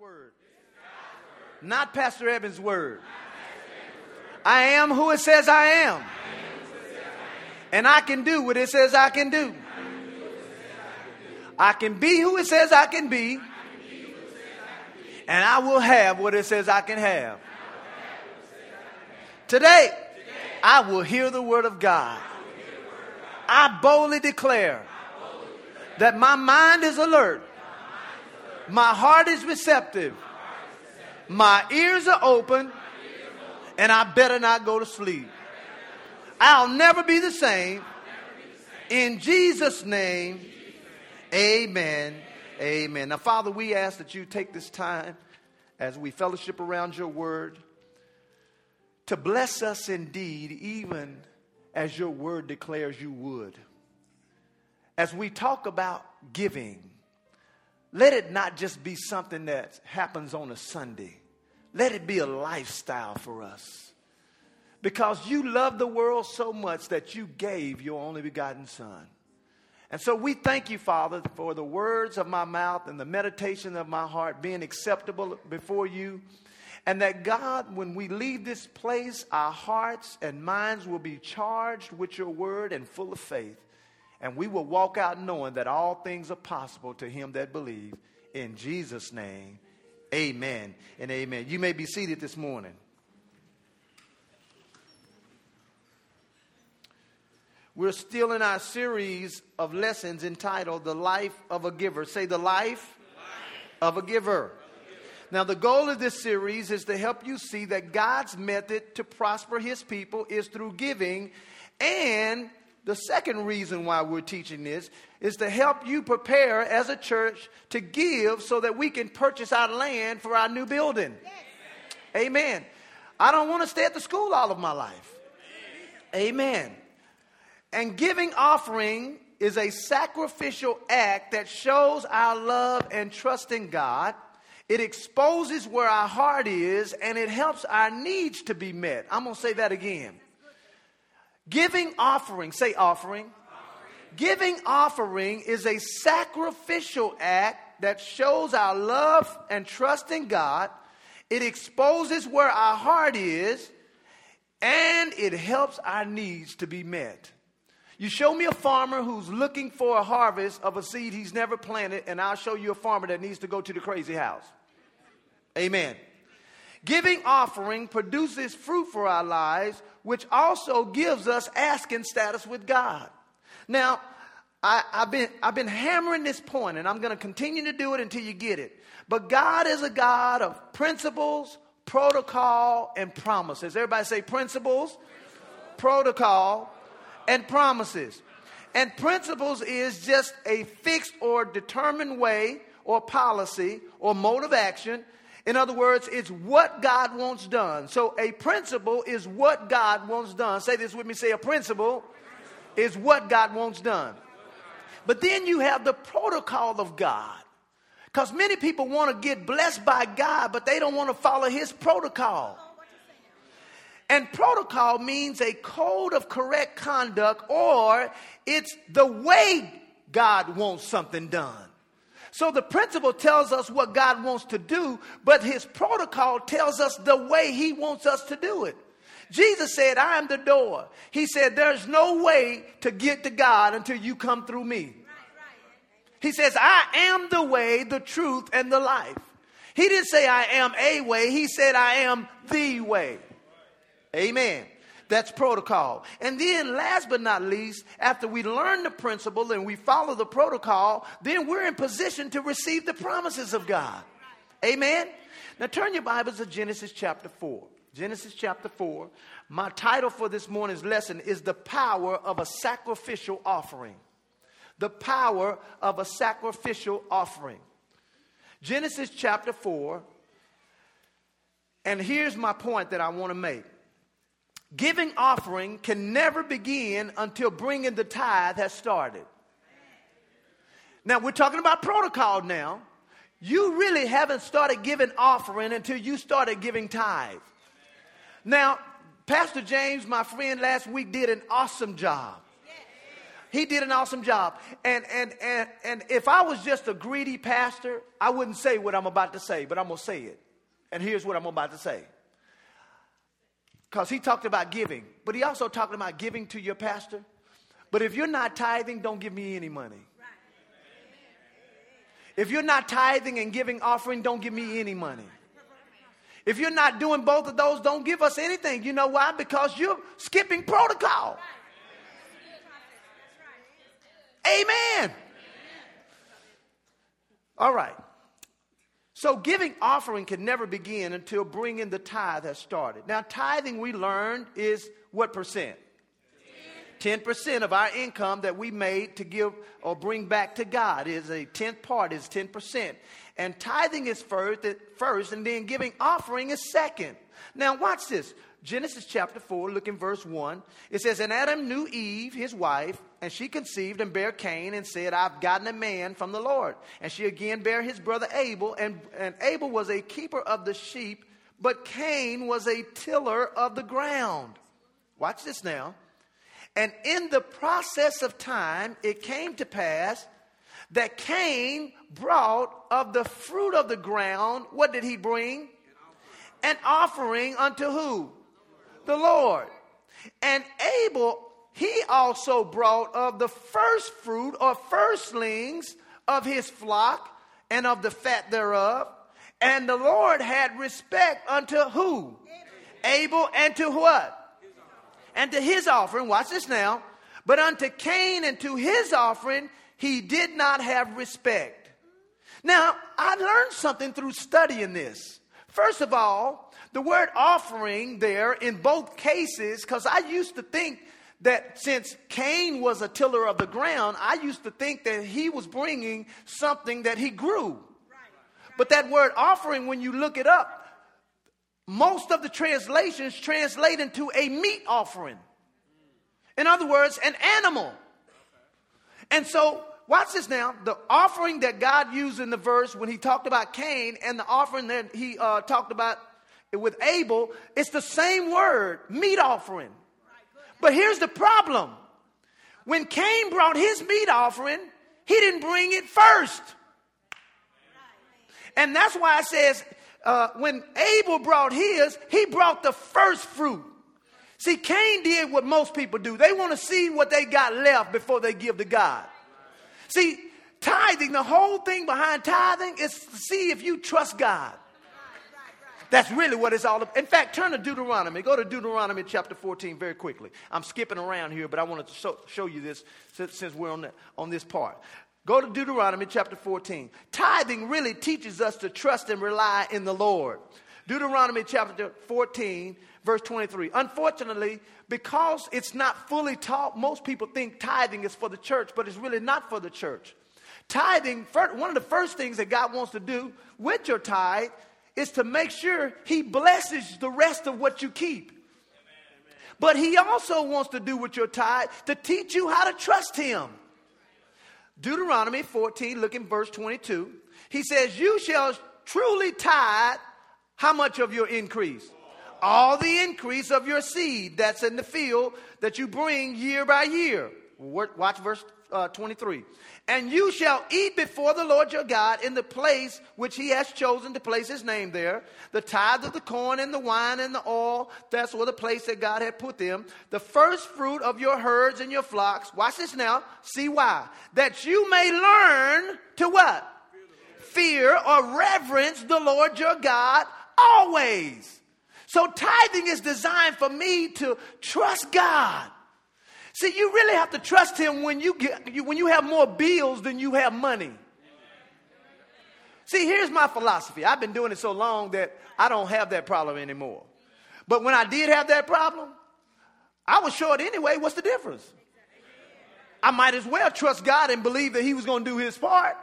word. Not Pastor Evan's word. I am who it says I am. And I can do what it says I can do. I can be who it says I can be. And I will have what it says I can have. Today, I will hear the word of God. I boldly declare that my mind is alert. My heart is receptive. My ears are open. And I better not go to sleep. I'll never be the same. In Jesus' name, amen. Amen. Now, Father, we ask that you take this time as we fellowship around your word to bless us indeed, even as your word declares you would. As we talk about giving, let it not just be something that happens on a Sunday. Let it be a lifestyle for us. Because you love the world so much that you gave your only begotten Son. And so we thank you, Father, for the words of my mouth and the meditation of my heart being acceptable before you. And that, God, when we leave this place, our hearts and minds will be charged with your word and full of faith. And we will walk out knowing that all things are possible to him that believes. In Jesus' name, amen and amen. You may be seated this morning. We're still in our series of lessons entitled The Life of a Giver. Say, The Life of a Giver. Now, the goal of this series is to help you see that God's method to prosper his people is through giving. And the second reason why we're teaching this is to help you prepare as a church to give so that we can purchase our land for our new building. Yes. Amen. I don't want to stay at the school all of my life. Amen. And giving offering is a sacrificial act that shows our love and trust in God. It exposes where our heart is, and it helps our needs to be met. I'm going to say that again. Giving offering, say offering. Giving offering is a sacrificial act that shows our love and trust in God. It exposes where our heart is, and it helps our needs to be met. You show me a farmer who's looking for a harvest of a seed he's never planted, and I'll show you a farmer that needs to go to the crazy house. Amen. Giving offering produces fruit for our lives, which also gives us asking status with God. Now, I've been hammering this point, and I'm going to continue to do it until you get it. But God is a God of principles, protocol, and promises. Everybody say principles, protocol, and promises. And principles is just a fixed or determined way or policy or mode of action. In other words, it's what God wants done. So a principle is what God wants done. Say this with me. Say a principle is what God wants done. But then you have the protocol of God. Because many people want to get blessed by God, but they don't want to follow his protocol. And protocol means a code of correct conduct, or it's the way God wants something done. So the principle tells us what God wants to do, but his protocol tells us the way he wants us to do it. Jesus said, I am the door. He said, there's no way to get to God until you come through me. He says, I am the way, the truth, and the life. He didn't say I am a way. He said, I am the way. Amen. That's protocol. And then last but not least, after we learn the principle and we follow the protocol, then we're in position to receive the promises of God. Amen. Now turn your Bibles to Genesis chapter 4. Genesis chapter 4. My title for this morning's lesson is The Power of a Sacrificial Offering. The power of a sacrificial offering. Genesis chapter 4. And here's my point that I want to make. Giving offering can never begin until bringing the tithe has started. Now, we're talking about protocol now. You really haven't started giving offering until you started giving tithe. Now, Pastor James, my friend, last week did an awesome job. He did an awesome job. And if I was just a greedy pastor, I wouldn't say what I'm about to say, but I'm going to say it. And here's what I'm about to say. Because he talked about giving, but he also talked about giving to your pastor. But if you're not tithing, don't give me any money. If you're not tithing and giving offering, don't give me any money. If you're not doing both of those, don't give us anything. You know why? Because you're skipping protocol. Amen. All right. So giving offering can never begin until bringing the tithe has started. Now, tithing, we learned, is what percent? 10% of our income that we made to give or bring back to God is a 10th part, is 10%. And tithing is first, and then giving offering is second. Now watch this. Genesis chapter 4, look in verse 1. It says, and Adam knew Eve, his wife, and she conceived and bare Cain and said, I've gotten a man from the Lord. And she again bare his brother Abel, and Abel was a keeper of the sheep, but Cain was a tiller of the ground. Watch this now. And in the process of time, it came to pass that Cain brought of the fruit of the ground. What did he bring? An offering unto who? The Lord. And Abel, he also brought of the first fruit or firstlings of his flock and of the fat thereof. And the Lord had respect unto who? Abel, and to what? And to his offering, watch this now, but unto Cain and to his offering, he did not have respect. Now, I learned something through studying this. First of all, the word offering there in both cases, because I used to think that since Cain was a tiller of the ground, I used to think that he was bringing something that he grew. But that word offering, when you look it up, most of the translations translate into a meat offering. In other words, an animal. And so, watch this now. The offering that God used in the verse when he talked about Cain and the offering that he talked about with Abel, it's the same word, meat offering. But here's the problem. When Cain brought his meat offering, he didn't bring it first. And that's why it says, when Abel brought his, he brought the first fruit. See, Cain did what most people do. They want to see what they got left before they give to God. See, tithing, the whole thing behind tithing is to see if you trust God. That's really what it's all about. In fact, turn to Deuteronomy. Go to Deuteronomy chapter 14 very quickly. I'm skipping around here, but I wanted to show you this since we're on this part. Go to Deuteronomy chapter 14. Tithing really teaches us to trust and rely in the Lord. Deuteronomy chapter 14, verse 23. Unfortunately, because it's not fully taught, most people think tithing is for the church, but it's really not for the church. Tithing, one of the first things that God wants to do with your tithe is to make sure he blesses the rest of what you keep. But he also wants to do with your tithe to teach you how to trust him. Deuteronomy 14, look in verse 22. He says, you shall truly tithe how much of your increase? All the increase of your seed that's in the field that you bring year by year. Watch verse 23. And you shall eat before the Lord your God in the place which he has chosen to place his name there. The tithe of the corn and the wine and the oil, that's where the place that God had put them. The first fruit of your herds and your flocks. Watch this now. See why? That you may learn to what? Fear or reverence the Lord your God always. So tithing is designed for me to trust God. See, you really have to trust him when you have more bills than you have money. See, here's my philosophy. I've been doing it so long that I don't have that problem anymore. But when I did have that problem, I was short anyway. What's the difference? I might as well trust God and believe that he was going to do his part.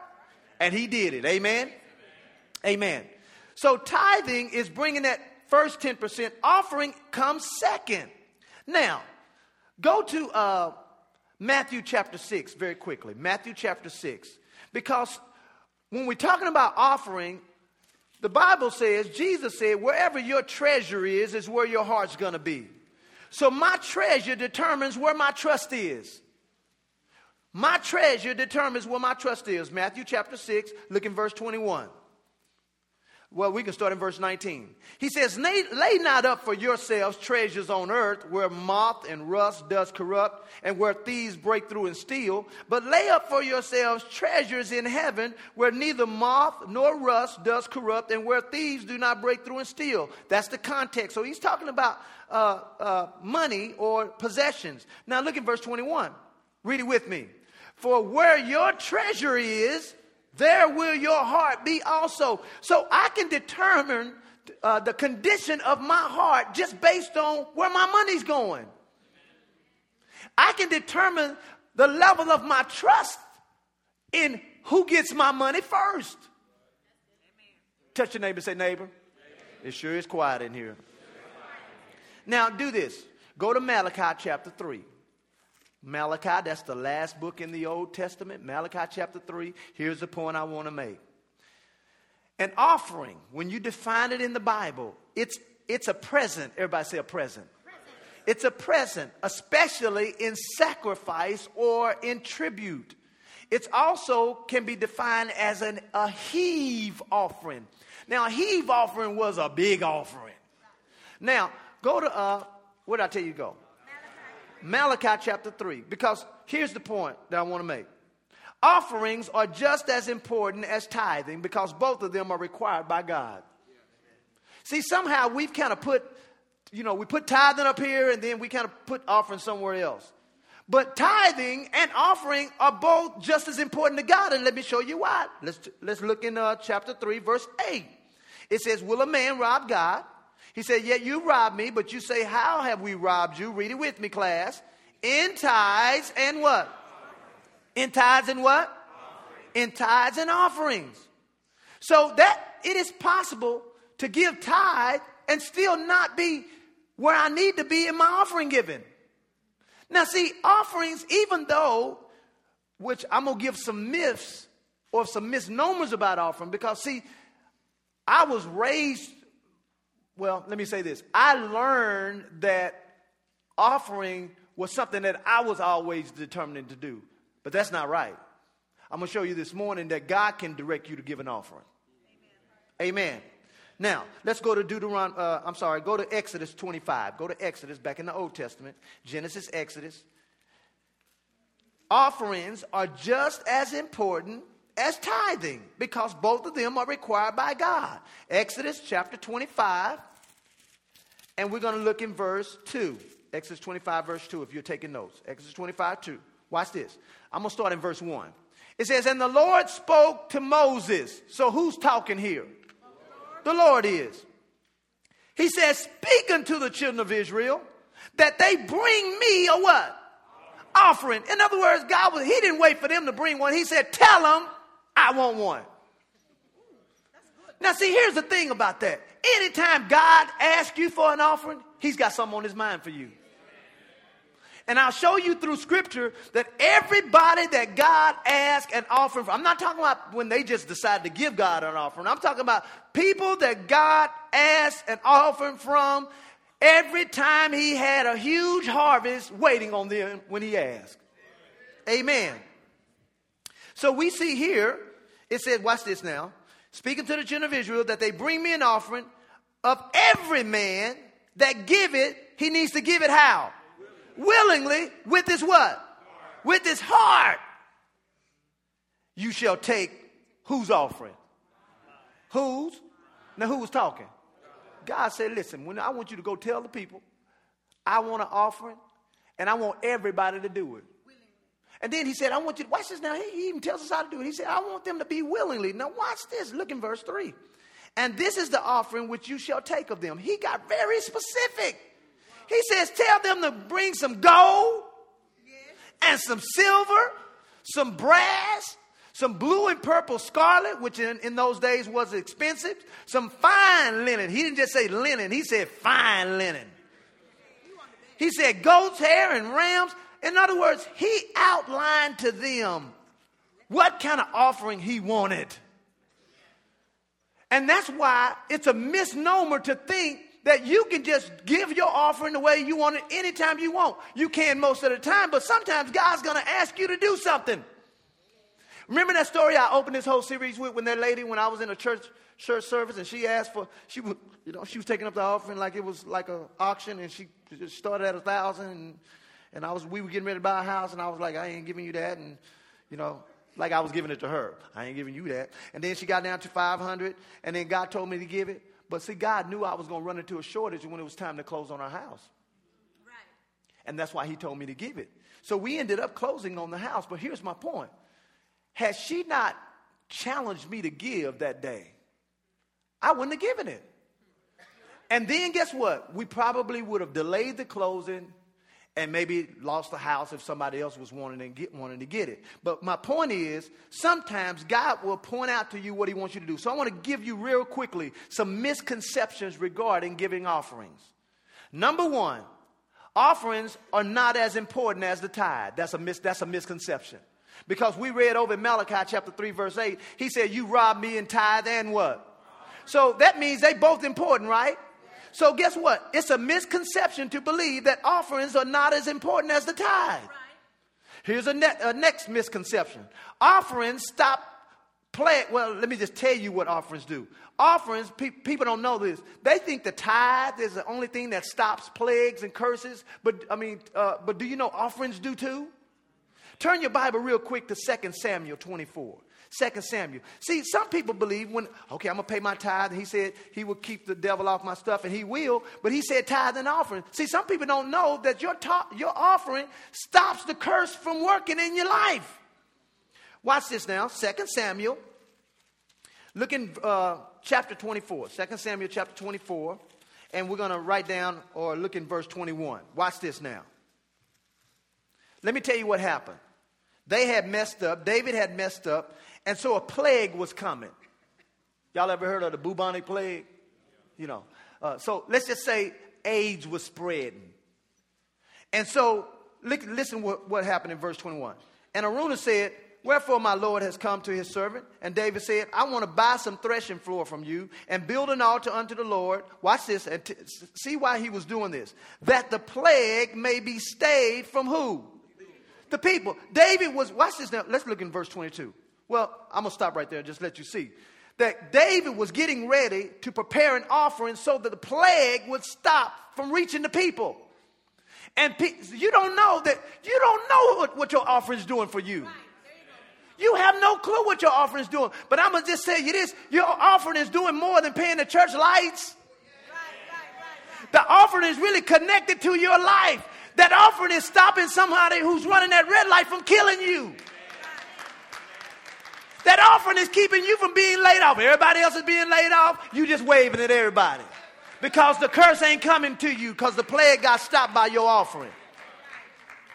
And he did it. Amen? Amen. So tithing is bringing that first 10%. Offering comes second. Now, go to Matthew chapter 6 very quickly. Matthew chapter 6. Because when we're talking about offering, the Bible says, Jesus said, wherever your treasure is where your heart's going to be. So my treasure determines where my trust is. My treasure determines where my trust is. Matthew chapter 6, look in verse 21. Well, we can start in verse 19. He says, lay not up for yourselves treasures on earth where moth and rust does corrupt and where thieves break through and steal, but lay up for yourselves treasures in heaven where neither moth nor rust does corrupt and where thieves do not break through and steal. That's the context. So he's talking about money or possessions. Now look at verse 21. Read it with me. For where your treasure is, there will your heart be also. So I can determine the condition of my heart just based on where my money's going. I can determine the level of my trust in who gets my money first. Touch your neighbor and say, neighbor, it sure is quiet in here. Now do this. Go to Malachi chapter 3. Malachi, that's the last book in the Old Testament. Malachi chapter 3, here's the point I want to make. An offering, when you define it in the Bible, it's a present. Everybody say a present. It's a present, especially in sacrifice or in tribute. It also can be defined as a heave offering. Now, a heave offering was a big offering. Now, go to, where did I tell you to go? Malachi chapter 3, because here's the point that I want to make. Offerings are just as important as tithing because both of them are required by God. See, somehow we've kind of put, we put tithing up here and then we kind of put offering somewhere else. But tithing and offering are both just as important to God. And let me show you why. Let's look in chapter 3, verse 8. It says, will a man rob God? He said, yet you robbed me, but you say, how have we robbed you? Read it with me, class. In tithes and what? In tithes and what? In tithes and offerings. So that it is possible to give tithe and still not be where I need to be in my offering giving. Now see, offerings, even though, which I'm going to give some myths or some misnomers about offering, because see, I was raised. Well, let me say this. I learned that offering was something that I was always determined to do. But that's not right. I'm going to show you this morning that God can direct you to give an offering. Amen. Amen. Now, let's go to go to Exodus 25. Go to Exodus, back in the Old Testament. Genesis, Exodus. Offerings are just as important as tithing, because both of them are required by God. Exodus chapter 25, and we're going to look in verse 2. Exodus 25, verse 2, if you're taking notes. Exodus 25, 2. Watch this. I'm going to start in verse 1. It says, and the Lord spoke to Moses. So who's talking here? The Lord is. He says, speak unto the children of Israel that they bring me a what? Offering. In other words, He didn't wait for them to bring one. He said, tell them I want one. Now, see, here's the thing about that. Anytime God asks you for an offering, he's got something on his mind for you. And I'll show you through scripture that everybody that God asks an offering for, I'm not talking about when they just decide to give God an offering. I'm talking about people that God asks an offering from. Every time he had a huge harvest waiting on them when he asked. Amen. So we see here, it says, watch this now. Speaking to the children of Israel, that they bring me an offering of every man that give it. He needs to give it how? Willingly, with his what? Heart. With his heart. You shall take whose offering? Whose? Now who was talking? God said, listen, when I want you to go tell the people, I want an offering, and I want everybody to do it. And then he said, I want you to, watch this now, he even tells us how to do it. He said, I want them to be willingly. Now watch this, look in verse 3. And this is the offering which you shall take of them. He got very specific. He says, tell them to bring some gold and some silver, some brass, some blue and purple scarlet, which in those days was expensive. Some fine linen. He didn't just say linen. He said fine linen. He said goat's hair and rams. In other words, he outlined to them what kind of offering he wanted. And that's why it's a misnomer to think that you can just give your offering the way you want it anytime you want. You can most of the time, but sometimes God's going to ask you to do something. Remember that story I opened this whole series with, when that lady, when I was in a church service, and she asked for, she was taking up the offering like it was like an auction, and she started at $1,000, and we were getting ready to buy a house, and I was like, I ain't giving you that, and like I was giving it to her. I ain't giving you that. And then she got down to $500, and then God told me to give it. But see, God knew I was going to run into a shortage when it was time to close on our house. Right. And that's why he told me to give it. So we ended up closing on the house. But here's my point. Had she not challenged me to give that day, I wouldn't have given it. And then guess what? We probably would have delayed the closing and maybe lost the house if somebody else was wanting to get it. But my point is, sometimes God will point out to you what he wants you to do. So I want to give you real quickly some misconceptions regarding giving offerings. Number one, offerings are not as important as the tithe. That's a misconception. Because we read over in Malachi chapter 3 verse 8, he said, you rob me in tithe and what? So that means they both important, right? So guess what? It's a misconception to believe that offerings are not as important as the tithe. Right. Here's a next misconception. Offerings stop playing. Well, let me just tell you what offerings do. Offerings, people don't know this. They think the tithe is the only thing that stops plagues and curses. But do you know offerings do too? Turn your Bible real quick to 2 Samuel 24. 2 Samuel. See, some people believe I'm going to pay my tithe. And he said he will keep the devil off my stuff, and he will. But he said tithe and offering. See, some people don't know that your offering stops the curse from working in your life. Watch this now. 2 Samuel. Look in chapter 24. 2 Samuel chapter 24. And we're going to write down or look in verse 21. Watch this now. Let me tell you what happened. They had messed up. David had messed up. And so a plague was coming. Y'all ever heard of the bubonic plague? So let's just say AIDS was spreading. And so listen what happened in verse 21. And Araunah said, wherefore my Lord has come to his servant. And David said, I want to buy some threshing floor from you and build an altar unto the Lord. Watch this and see why he was doing this. That the plague may be stayed from who? The people. David was, watch this now. Let's look in verse 22. Well, I'm going to stop right there and just let you see that David was getting ready to prepare an offering so that the plague would stop from reaching the people. And you don't know what your offering is doing for you. Right. You have no clue what your offering is doing. But I'm going to just tell you this. Your offering is doing more than paying the church lights. Right. The offering is really connected to your life. That offering is stopping somebody who's running that red light from killing you. That offering is keeping you from being laid off. Everybody else is being laid off. You just waving at everybody. Because the curse ain't coming to you. Because the plague got stopped by your offering.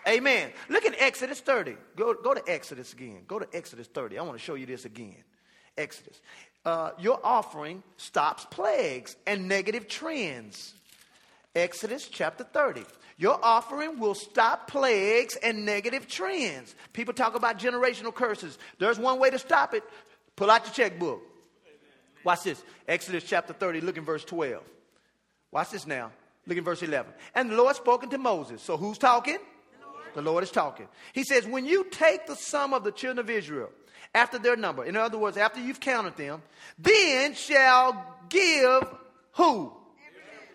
Amen. Look at Exodus 30. Go to Exodus again. Go to Exodus 30. I want to show you this again. Exodus. Your offering stops plagues and negative trends. Exodus chapter 30. Your offering will stop plagues and negative trends. People talk about generational curses. There's one way to stop it. Pull out your checkbook. Watch this. Exodus chapter 30, look in verse 12. Watch this now. Look in verse 11. And the Lord spoke to Moses. So who's talking? The Lord is talking. He says, when you take the sum of the children of Israel after their number, in other words, after you've counted them, then shall give who?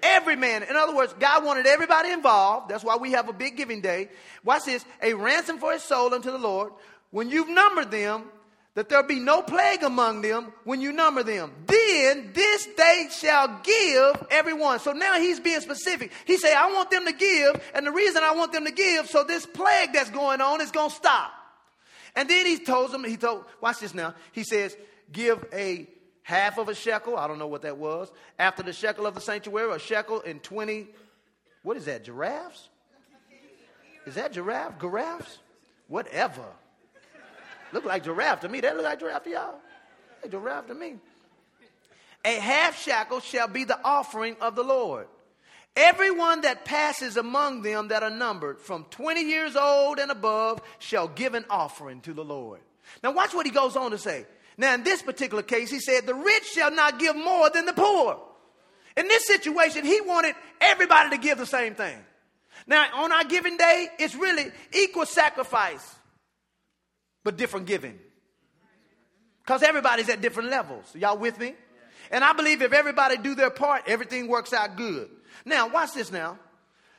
Every man. In other words, God wanted everybody involved. That's why we have a big giving day. Watch this. A ransom for his soul unto the Lord. When you've numbered them, that there be no plague among them when you number them. Then this they shall give everyone. So now he's being specific. He said, I want them to give. And the reason I want them to give, so this plague that's going on is going to stop. And then he told, watch this now. He says, give a half of a shekel. I don't know what that was. After the shekel of the sanctuary, a shekel and 20. What is that? Giraffes? Is that giraffe? Giraffes? Whatever. Look like giraffe to me. That look like giraffe to y'all? That giraffe to me. A half shekel shall be the offering of the Lord. Everyone that passes among them that are numbered from 20 years old and above shall give an offering to the Lord. Now watch what he goes on to say. Now, in this particular case, he said, the rich shall not give more than the poor. In this situation, he wanted everybody to give the same thing. Now, on our giving day, it's really equal sacrifice, but different giving. Because everybody's at different levels. Y'all with me? And I believe if everybody do their part, everything works out good. Now, watch this now.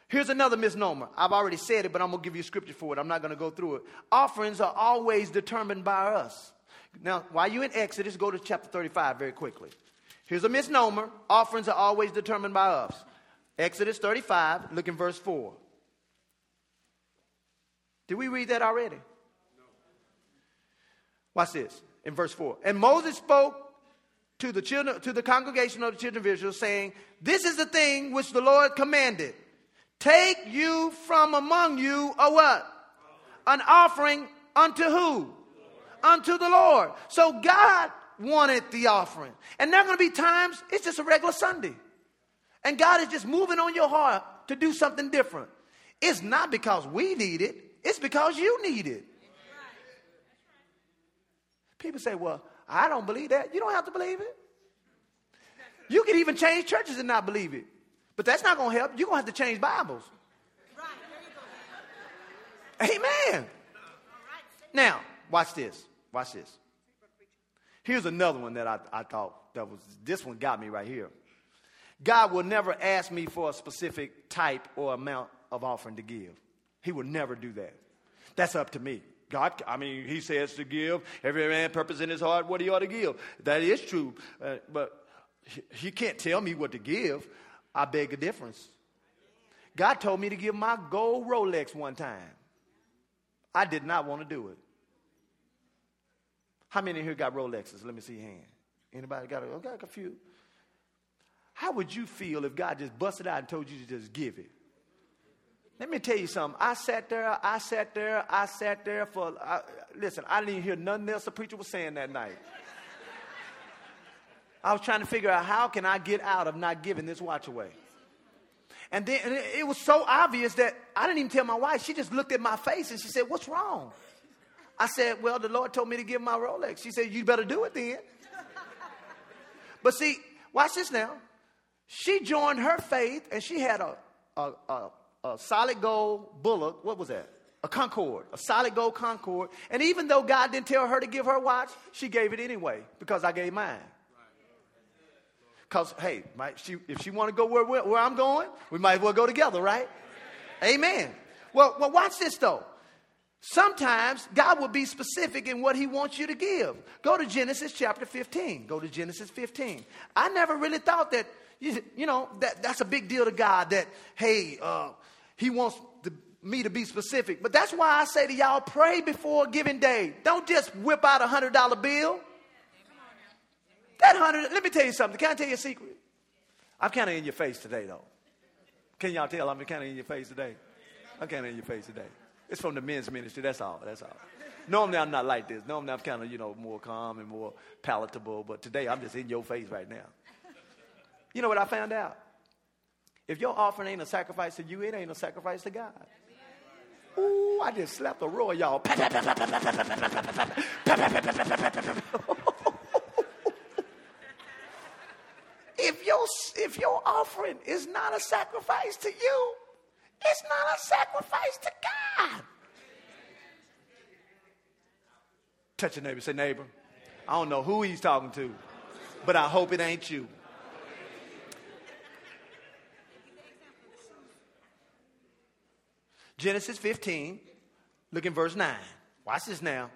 Here's another misnomer. I've already said it, but I'm going to give you scripture for it. I'm not going to go through it. Offerings are always determined by us. Now, while you're in Exodus, go to chapter 35 very quickly. Here's a misnomer. Offerings are always determined by us. Exodus 35, look in verse 4. Did we read that already? No. Watch this. In verse 4. And Moses spoke to the children, to the congregation of the children of Israel, saying, this is the thing which the Lord commanded. Take you from among you a what? An offering unto who? Unto the Lord. So God wanted the offering. And there are going to be times it's just a regular Sunday. And God is just moving on your heart to do something different. It's not because we need it. It's because you need it. People say, well, I don't believe that. You don't have to believe it. You can even change churches and not believe it. But that's not going to help. You're going to have to change Bibles. Right, there you go. Amen. Now, watch this. Watch this. Here's another one that I thought that was, this one got me right here. God will never ask me for a specific type or amount of offering to give. He will never do that. That's up to me. God, I mean, he says to give every man purpose in his heart what he ought to give. That is true. But he can't tell me what to give. I beg a difference. God told me to give my gold Rolex one time. I did not want to do it. How many in here got Rolexes? Let me see your hand. Anybody got it? Okay, a few. How would you feel if God just busted out and told you to just give it? Let me tell you something. I sat there for, listen, I didn't even hear nothing else the preacher was saying that night. I was trying to figure out how can I get out of not giving this watch away. And then and it was so obvious that I didn't even tell my wife. She just looked at my face and she said, what's wrong? I said, well, the Lord told me to give my Rolex. She said, you better do it then. But see, watch this now. She joined her faith and she had a solid gold bullock. What was that? A Concord. A solid gold Concord. And even though God didn't tell her to give her watch, she gave it anyway because I gave mine. Because, hey, if she want to go where I'm going, we might as well go together, right? Amen. Well, watch this, though. Sometimes God will be specific in what he wants you to give. Go to Genesis chapter 15. Go to Genesis 15. I never really thought that, you know, that's a big deal to God that, hey, he wants me to be specific. But that's why I say to y'all, pray before a given day. Don't just whip out a $100 bill. That 100, let me tell you something. Can I tell you a secret? I'm kind of in your face today, though. Can y'all tell I'm kind of in your face today? I'm kind of in your face today. It's from the men's ministry. That's all. Normally, I'm not like this. Normally, I'm kind of, you know, more calm and more palatable. But today, I'm just in your face right now. You know what I found out? If your offering ain't a sacrifice to you, it ain't a sacrifice to God. Ooh, I just slapped a roar, y'all. If your offering is not a sacrifice to you, it's not a sacrifice to God. Touch your neighbor. Say, neighbor, I don't know who he's talking to, but I hope it ain't you. Genesis 15, look in verse 9. Watch this now.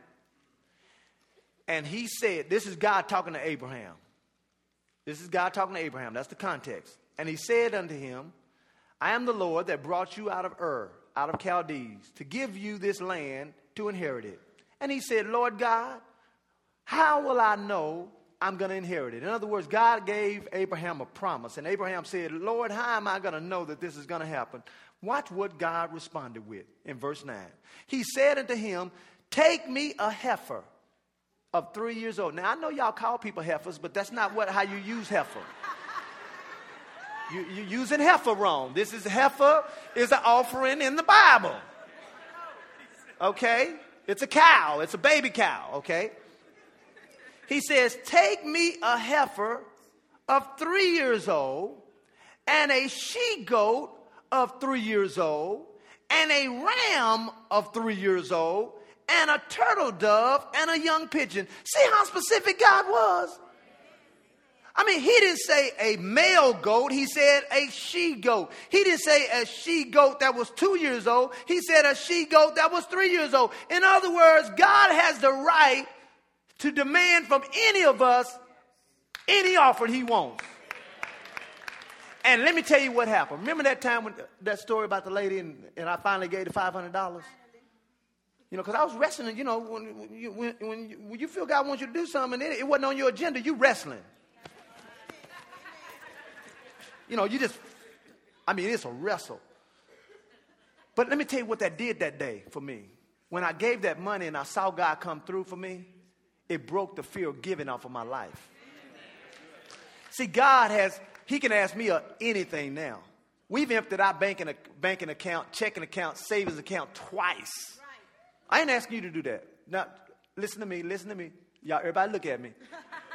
And he said, this is God talking to Abraham. This is God talking to Abraham. That's the context. And he said unto him, I am the Lord that brought you out of Ur, out of Chaldees, to give you this land to inherit it. And he said, Lord God, how will I know I'm going to inherit it? In other words, God gave Abraham a promise. And Abraham said, Lord, how am I going to know that this is going to happen? Watch what God responded with in verse 9. He said unto him, take me a heifer of 3 years old. Now, I know y'all call people heifers, but that's not how you use heifer. You're using heifer wrong. This is heifer is an offering in the Bible. Okay? It's a cow. It's a baby cow. Okay? He says, take me a heifer of 3 years old and a she-goat of 3 years old, and a ram of 3 years old, and a turtle dove, and a young pigeon. See how specific God was? I mean, he didn't say a male goat. He said a she-goat. He didn't say a she-goat that was 2 years old. He said a she-goat that was 3 years old. In other words, God has the right to demand from any of us any offering he wants. And let me tell you what happened. Remember that time when that story about the lady and I finally gave the $500? You know, because I was wrestling, you know, when you feel God wants you to do something and it wasn't on your agenda, you wrestling. You know, it's a wrestle. But let me tell you what that did that day for me. When I gave that money and I saw God come through for me, it broke the fear of giving off of my life. See, God He can ask me anything now. We've emptied our banking account, checking account, savings account twice. I ain't asking you to do that. Now, listen to me. Y'all, everybody look at me.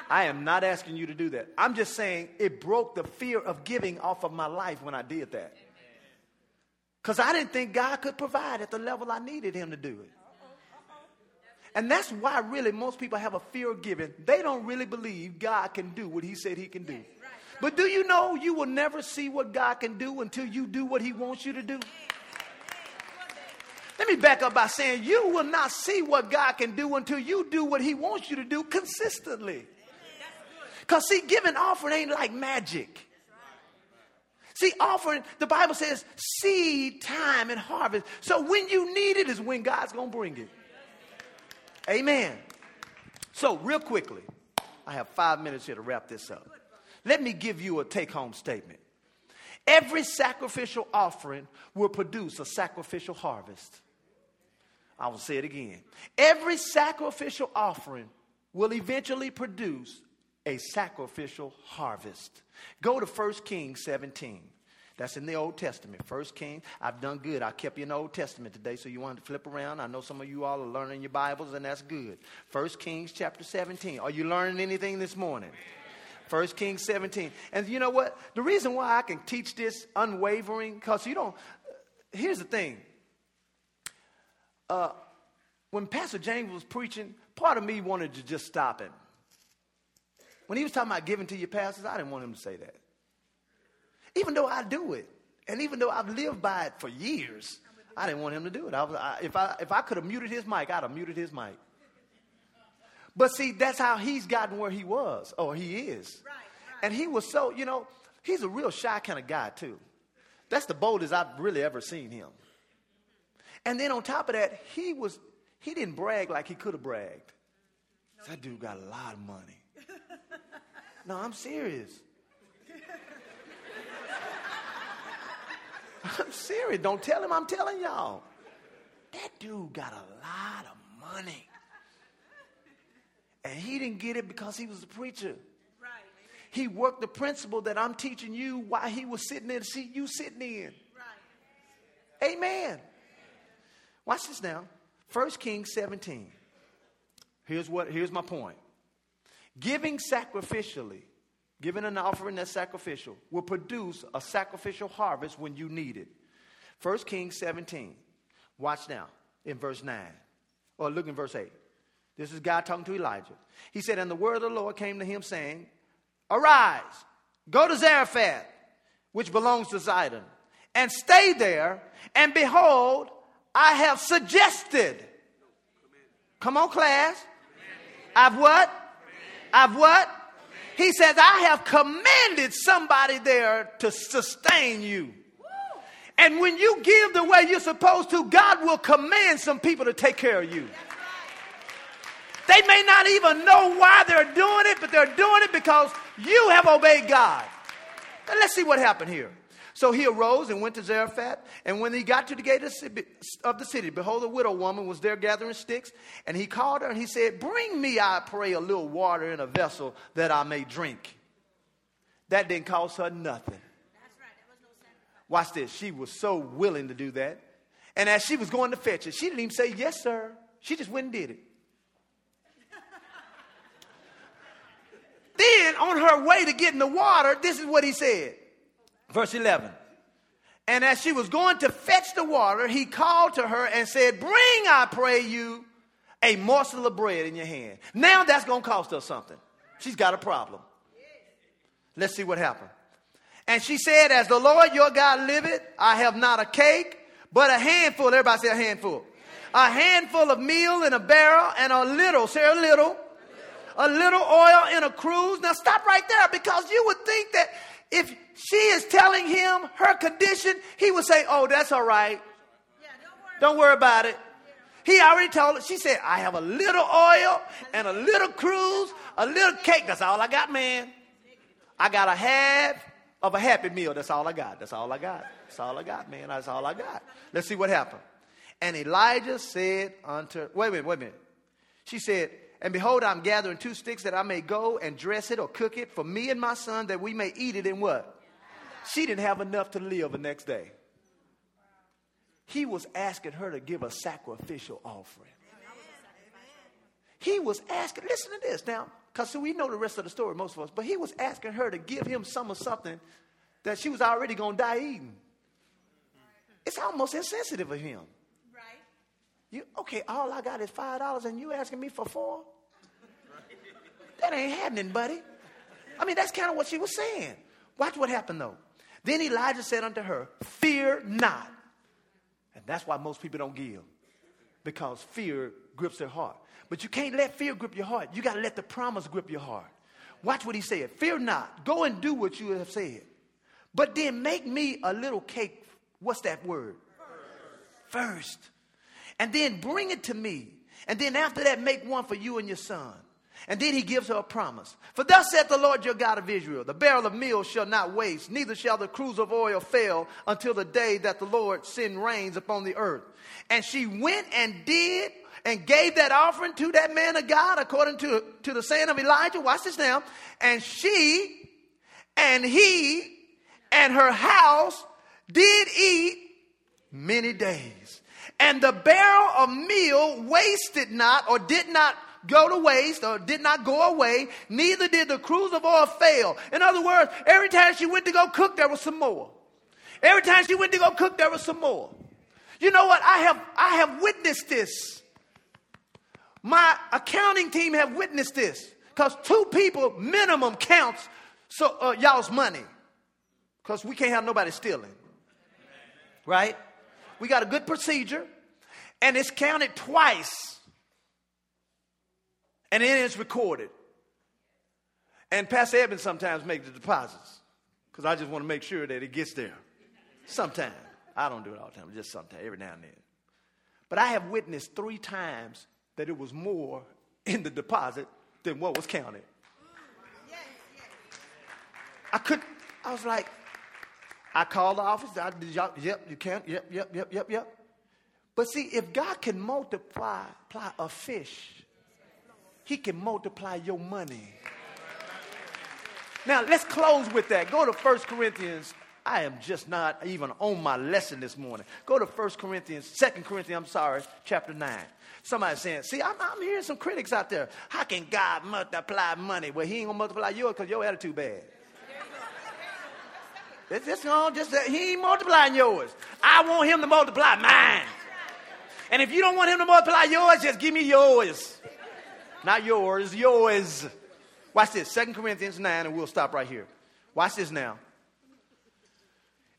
I am not asking you to do that. I'm just saying it broke the fear of giving off of my life when I did that. Because I didn't think God could provide at the level I needed him to do it. And that's why really most people have a fear of giving. They don't really believe God can do what he said he can do. But do you know you will never see what God can do until you do what he wants you to do? Let me back up by saying you will not see what God can do until you do what he wants you to do consistently. Because see, giving offering ain't like magic. See, offering, the Bible says seed, time, and harvest. So when you need it is when God's going to bring it. Amen. So real quickly, I have 5 minutes here to wrap this up. Let me give you a take-home statement. Every sacrificial offering will produce a sacrificial harvest. I will say it again. Every sacrificial offering will eventually produce a sacrificial harvest. Go to 1 Kings 17. That's in the Old Testament. 1 Kings, I've done good. I kept you in the Old Testament today, so you want to flip around. I know some of you all are learning your Bibles, and that's good. 1 Kings chapter 17. Are you learning anything this morning? 1 Kings 17. And you know what? The reason why I can teach this unwavering, because here's the thing. When Pastor James was preaching, part of me wanted to just stop him. When he was talking about giving to your pastors, I didn't want him to say that. Even though I do it, and even though I've lived by it for years, I didn't want him to do it. If I could have muted his mic, I'd have muted his mic. But see, that's how he's gotten where he was, or he is. Right. And he was so, he's a real shy kind of guy, too. That's the boldest I've really ever seen him. And then on top of that, he didn't brag like he could have bragged. That dude got a lot of money. No, I'm serious. I'm serious. Don't tell him I'm telling y'all. That dude got a lot of money. And he didn't get it because he was a preacher. Right. He worked the principle that I'm teaching you while he was sitting in the seat you sitting in. Right. Amen. Watch this now. 1 Kings 17. Here's my point. Giving sacrificially. Giving an offering that's sacrificial will produce a sacrificial harvest when you need it. 1 Kings 17. Watch now in verse 9. Or look in verse 8. This is God talking to Elijah. He said, and the word of the Lord came to him saying, arise, go to Zarephath, which belongs to Zidon, and stay there. And behold, I have suggested. Come on, class. I've what? I've what? He says, I have commanded somebody there to sustain you. Woo. And when you give the way you're supposed to, God will command some people to take care of you. Right. They may not even know why they're doing it, but they're doing it because you have obeyed God. Now let's see what happened here. So he arose and went to Zarephath. And when he got to the gate of the city, behold, a widow woman was there gathering sticks. And he called her and he said, bring me, I pray, a little water in a vessel that I may drink. That didn't cost her nothing. That's right. That was no sacrifice. Watch this. She was so willing to do that. And as she was going to fetch it, she didn't even say, yes, sir. She just went and did it. Then on her way to getting the water, this is what he said. Verse 11. And as she was going to fetch the water, he called to her and said, bring, I pray you, a morsel of bread in your hand. Now that's going to cost her something. She's got a problem. Let's see what happened. And she said, as the Lord your God liveth, I have not a cake, but a handful. Everybody say a handful. A handful of meal in a barrel and a little, say a little. A little oil in a cruse. Now stop right there, because you would think that if she is telling him her condition, he would say, oh, that's all right. Yeah, don't worry about it. Yeah. He already told her. She said, I have a little oil and a little cruise, a little cake. That's all I got, man. I got a half of a happy meal. That's all I got. That's all I got. That's all I got, man. That's all I got. Let's see what happened. And Elijah said unto, wait a minute. She said, and behold, I'm gathering 2 sticks that I may go and dress it or cook it for me and my son, that we may eat it. And what? She didn't have enough to live the next day. He was asking her to give a sacrificial offering. He was asking, listen to this now, because we know the rest of the story, most of us, but he was asking her to give him some of something that she was already going to die eating. It's almost insensitive of him. Okay, all I got is $5 and you asking me for 4? That ain't happening, buddy. I mean, that's kind of what she was saying. Watch what happened, though. Then Elijah said unto her, fear not. And that's why most people don't give, because fear grips their heart. But you can't let fear grip your heart. You got to let the promise grip your heart. Watch what he said. Fear not. Go and do what you have said. But then make me a little cake. What's that word? First. And then bring it to me. And then after that, make one for you and your son. And then he gives her a promise. For thus saith the Lord your God of Israel, the barrel of meal shall not waste, neither shall the cruse of oil fail until the day that the Lord send rains upon the earth. And she went and did and gave that offering to that man of God according to the saying of Elijah. Watch this now. And she and he and her house did eat many days. And the barrel of meal wasted not, or did not go to waste, or did not go away. Neither did the cruse of oil fail. In other words, every time she went to go cook, there was some more. Every time she went to go cook, there was some more. You know what? I have witnessed this. My accounting team have witnessed this, because 2 people minimum counts so y'all's money, because we can't have nobody stealing, right? We got a good procedure, and it's counted twice, and then it's recorded. And Pastor Eben sometimes makes the deposits, because I just want to make sure that it gets there. Sometimes. I don't do it all the time, just sometimes, every now and then. But I have witnessed 3 times that it was more in the deposit than what was counted. I was like, I called the office. Yep, you can. Yep. But see, if God can multiply a fish, he can multiply your money. Now, let's close with that. Go to 1 Corinthians. I am just not even on my lesson this morning. Go to 2 Corinthians, chapter 9. Somebody's saying, see, I'm hearing some critics out there. How can God multiply money? Well, he ain't going to multiply yours because your attitude bad. He ain't multiplying yours. I want him to multiply mine. And if you don't want him to multiply yours, just give me yours. Not yours, yours. Watch this, 2 Corinthians 9, and we'll stop right here. Watch this now.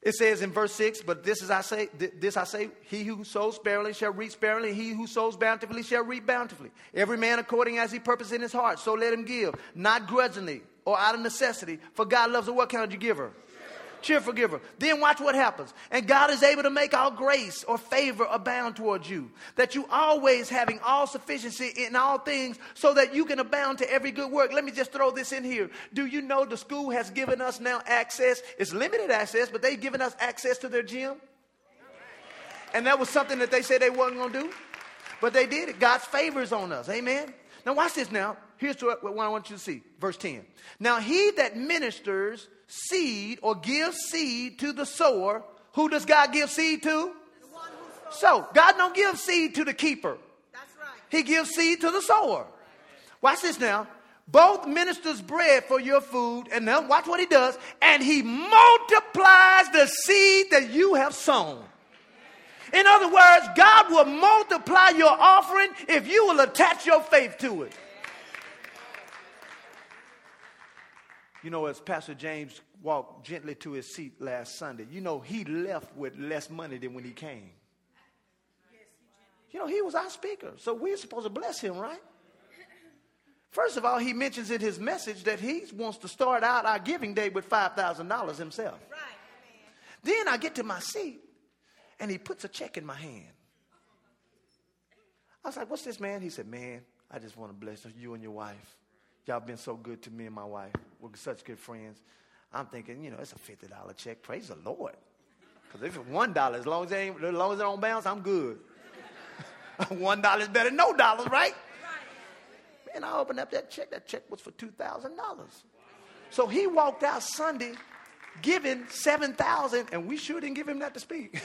It says in verse 6, but this I say, he who sows sparingly shall reap sparingly, he who sows bountifully shall reap bountifully. Every man according as he purposes in his heart, so let him give, not grudgingly or out of necessity, for God loves a what kind of giver? Cheerful giver. Then watch what happens. And God is able to make all grace or favor abound towards you, that you always having all sufficiency in all things, so that you can abound to every good work. Let me just throw this in here. Do you know the school has given us now access? It's limited access, but they've given us access to their gym. And that was something that they said they wasn't going to do, but they did it. God's favor is on us. Amen. Now watch this now. Here's what I want you to see. Verse 10. Now he that ministers seed or gives seed to the sower, who does God give seed to? The one who sows. So God don't give seed to the keeper. That's right. He gives seed to the sower. Watch this now. both ministers bread for your food. And now watch what he does. And he multiplies the seed that you have sown. In other words, God will multiply your offering if you will attach your faith to it. You know, as Pastor James walked gently to his seat last Sunday, you know, he left with less money than when he came. You know, he was our speaker, so we're supposed to bless him, right? First of all, he mentions in his message that he wants to start out our giving day with $5,000 himself. Right. Then I get to my seat, and he puts a check in my hand. I was like, what's this, man? He said, man, I just want to bless you and your wife. Y'all been so good to me and my wife. We're such good friends. I'm thinking, you know, it's a $50 check. Praise the Lord. Because if it's $1, as long as it don't bounce, I'm good. $1 is better than no dollars, right? Man, I opened up that check. That check was for $2,000. So he walked out Sunday giving $7,000, and we sure didn't give him that to speak.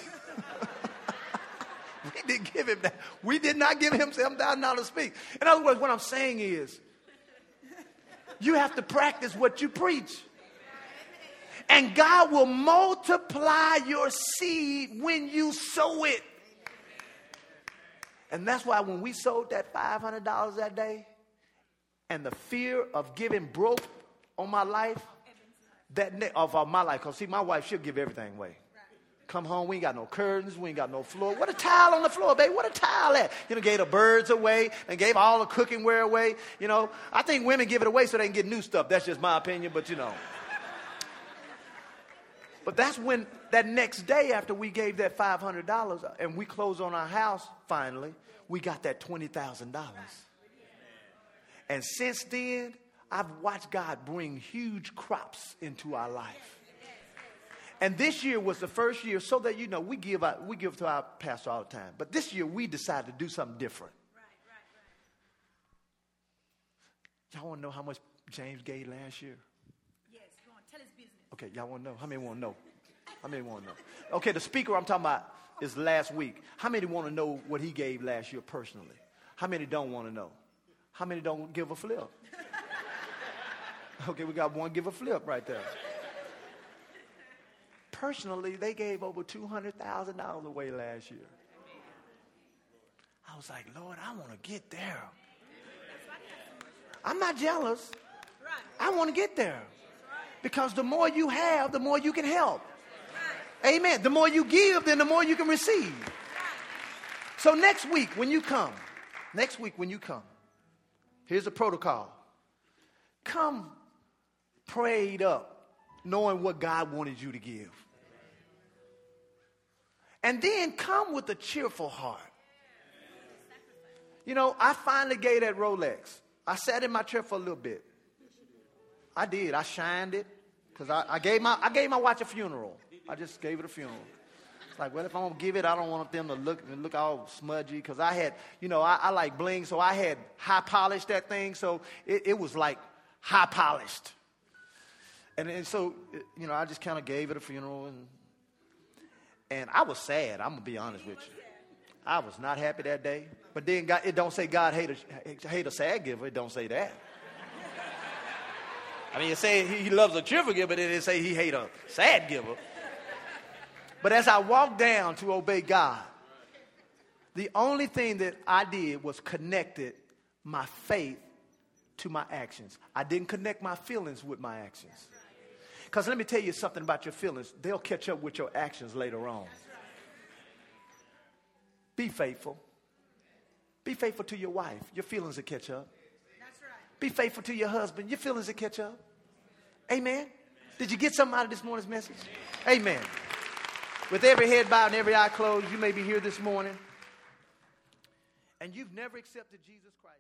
We didn't give him that. We did not give him $7,000 to speak. In other words, what I'm saying is, you have to practice what you preach. And God will multiply your seed when you sow it. And that's why when we sold that $500 that day, and the fear of giving broke on my life, because see, my wife, she'll give everything away. Come home, we ain't got no curtains, we ain't got no floor. What a tile on the floor, baby. What a tile at. You know, gave the birds away and gave all the cookingware away. You know, I think women give it away so they can get new stuff. That's just my opinion, but you know. But that's when that next day after we gave that $500 and we closed on our house, finally, we got that $20,000. And since then, I've watched God bring huge crops into our life. And this year was the first year, so that you know, we give to our pastor all the time. But this year, we decided to do something different. Right. Y'all want to know how much James gave last year? Yes, go on, tell his business. Okay, y'all want to know? How many want to know? How many want to know? Okay, the speaker I'm talking about is last week. How many want to know what he gave last year personally? How many don't want to know? How many don't give a flip? Okay, we got one give a flip right there. Personally, they gave over $200,000 away last year. I was like, Lord, I want to get there. I'm not jealous. I want to get there. Because the more you have, the more you can help. Amen. The more you give, then the more you can receive. So next week when you come, here's the protocol. Come prayed up, knowing what God wanted you to give. And then come with a cheerful heart. You know, I finally gave that Rolex. I sat in my chair for a little bit. I did. I shined it because I gave my watch a funeral. I just gave it a funeral. It's like, well, if I'm gonna give it, I don't want them to look all smudgy because I had, you know, I like bling, so I had high polished that thing, so it was like high polished. And so, you know, I just kind of gave it a funeral, and I was sad. I'm gonna be honest with you. I was not happy that day. But then God, it don't say God hate a sad giver. It don't say that. I mean, it say he loves a cheerful giver, but then it say he hate a sad giver. But as I walked down to obey God, the only thing that I did was connected my faith to my actions. I didn't connect my feelings with my actions. Because let me tell you something about your feelings. They'll catch up with your actions later on. Be faithful. Be faithful to your wife. Your feelings will catch up. Be faithful to your husband. Your feelings will catch up. Amen. Did you get something out of this morning's message? Amen. With every head bowed and every eye closed, you may be here this morning, and you've never accepted Jesus Christ.